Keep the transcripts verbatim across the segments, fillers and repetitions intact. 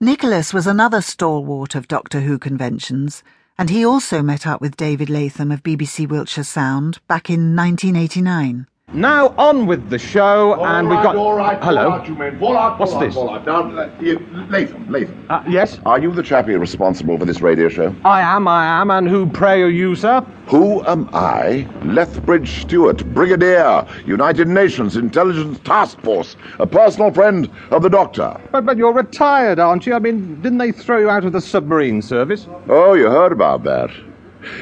Nicholas was another stalwart of Doctor Who conventions, and he also met up with David Latham of B B C Wiltshire Sound back in nineteen eighty-nine. Now on with the show, all and right, we've got... All right, all hello. Right, you men. All right, what's all this? All right, all right. Down, Latham, Latham. Uh, yes? Are you the chappie responsible for this radio show? I am, I am, and who pray are you, sir? Who am I? Lethbridge Stewart, Brigadier, United Nations Intelligence Task Force, a personal friend of the Doctor. But, but you're retired, aren't you? I mean, didn't they throw you out of the submarine service? Oh, you heard about that.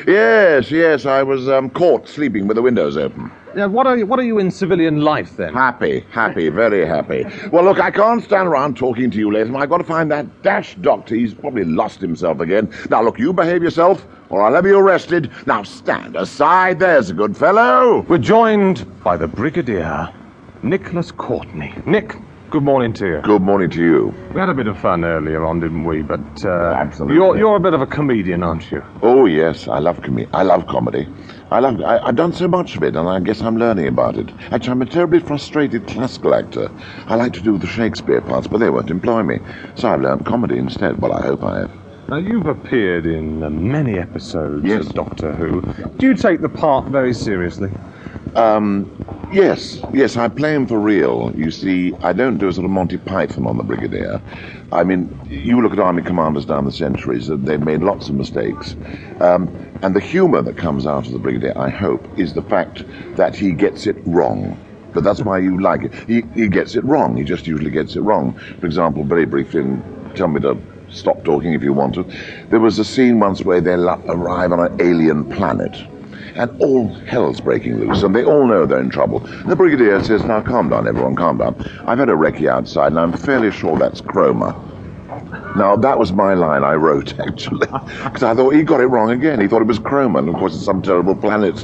Yes, yes, I was um, caught sleeping with the windows open. Yeah, what are you, what are you in civilian life, then? Happy, happy, very happy. Well, look, I can't stand around talking to you, Latham. I've got to find that dash doctor. He's probably lost himself again. Now, look, you behave yourself, or I'll have you arrested. Now, stand aside. There's a good fellow. We're joined by the Brigadier, Nicholas Courtney. Nick, good morning to you. Good morning to you. We had a bit of fun earlier on, didn't we? But uh, absolutely. You're, you're a bit of a comedian, aren't you? Oh, yes, I love com- I love comedy. I love, I, I've done so much of it, and I guess I'm learning about it. Actually, I'm a terribly frustrated classical actor. I like to do the Shakespeare parts, but they won't employ me. So I've learned comedy instead. Well, I hope I have. Now, you've appeared in uh, many episodes yes. of Doctor Who. Do you take the part very seriously? Um, yes. Yes, I play him for real. You see, I don't do a sort of Monty Python on the Brigadier. I mean, you look at army commanders down the centuries, and they've made lots of mistakes. Um... And the humour that comes out of the Brigadier, I hope, is the fact that he gets it wrong. But that's why you like it. He, he gets it wrong. He just usually gets it wrong. For example, very briefly, and tell me to stop talking if you want to, there was a scene once where they arrive on an alien planet, and all hell's breaking loose, and they all know they're in trouble. And the Brigadier says, now calm down, everyone, calm down. I've had a recce outside, and I'm fairly sure that's chroma. Now, that was my line I wrote, actually, because I thought he got it wrong again. He thought it was chroma, and of course it's some terrible planet.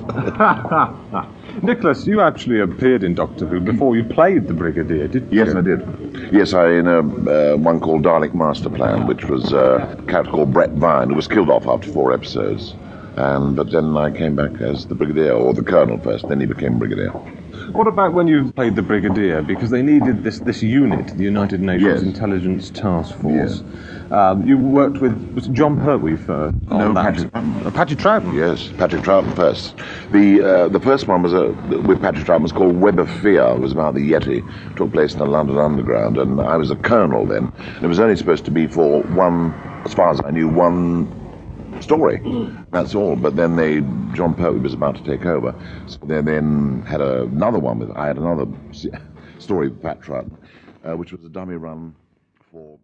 Nicholas, you actually appeared in Doctor Who before you played the Brigadier, didn't you? Yes, I did. Yes, I in a uh, one called Dalek Masterplan, which was uh, a character called Brett Vine, who was killed off after four episodes. And But then I came back as the Brigadier, or the Colonel first, then he became Brigadier. What about when you played the Brigadier? Because they needed this, this unit, the United Nations yes. Intelligence Task Force. Yes. Um, you worked with was John Pertwee first? No, Patrick. Uh, Patrick Troughton. Yes, Patrick Troughton first. The uh, the first one was a, with Patrick Troughton was called Web of Fear. It was about the Yeti. It took place in the London Underground, and I was a colonel then. And it was only supposed to be for one, as far as I knew, one story. That's all. But then they, John Pertwee was about to take over. So they then had a, another one with, I had another story with Pat Troughton, uh, which was a dummy run for...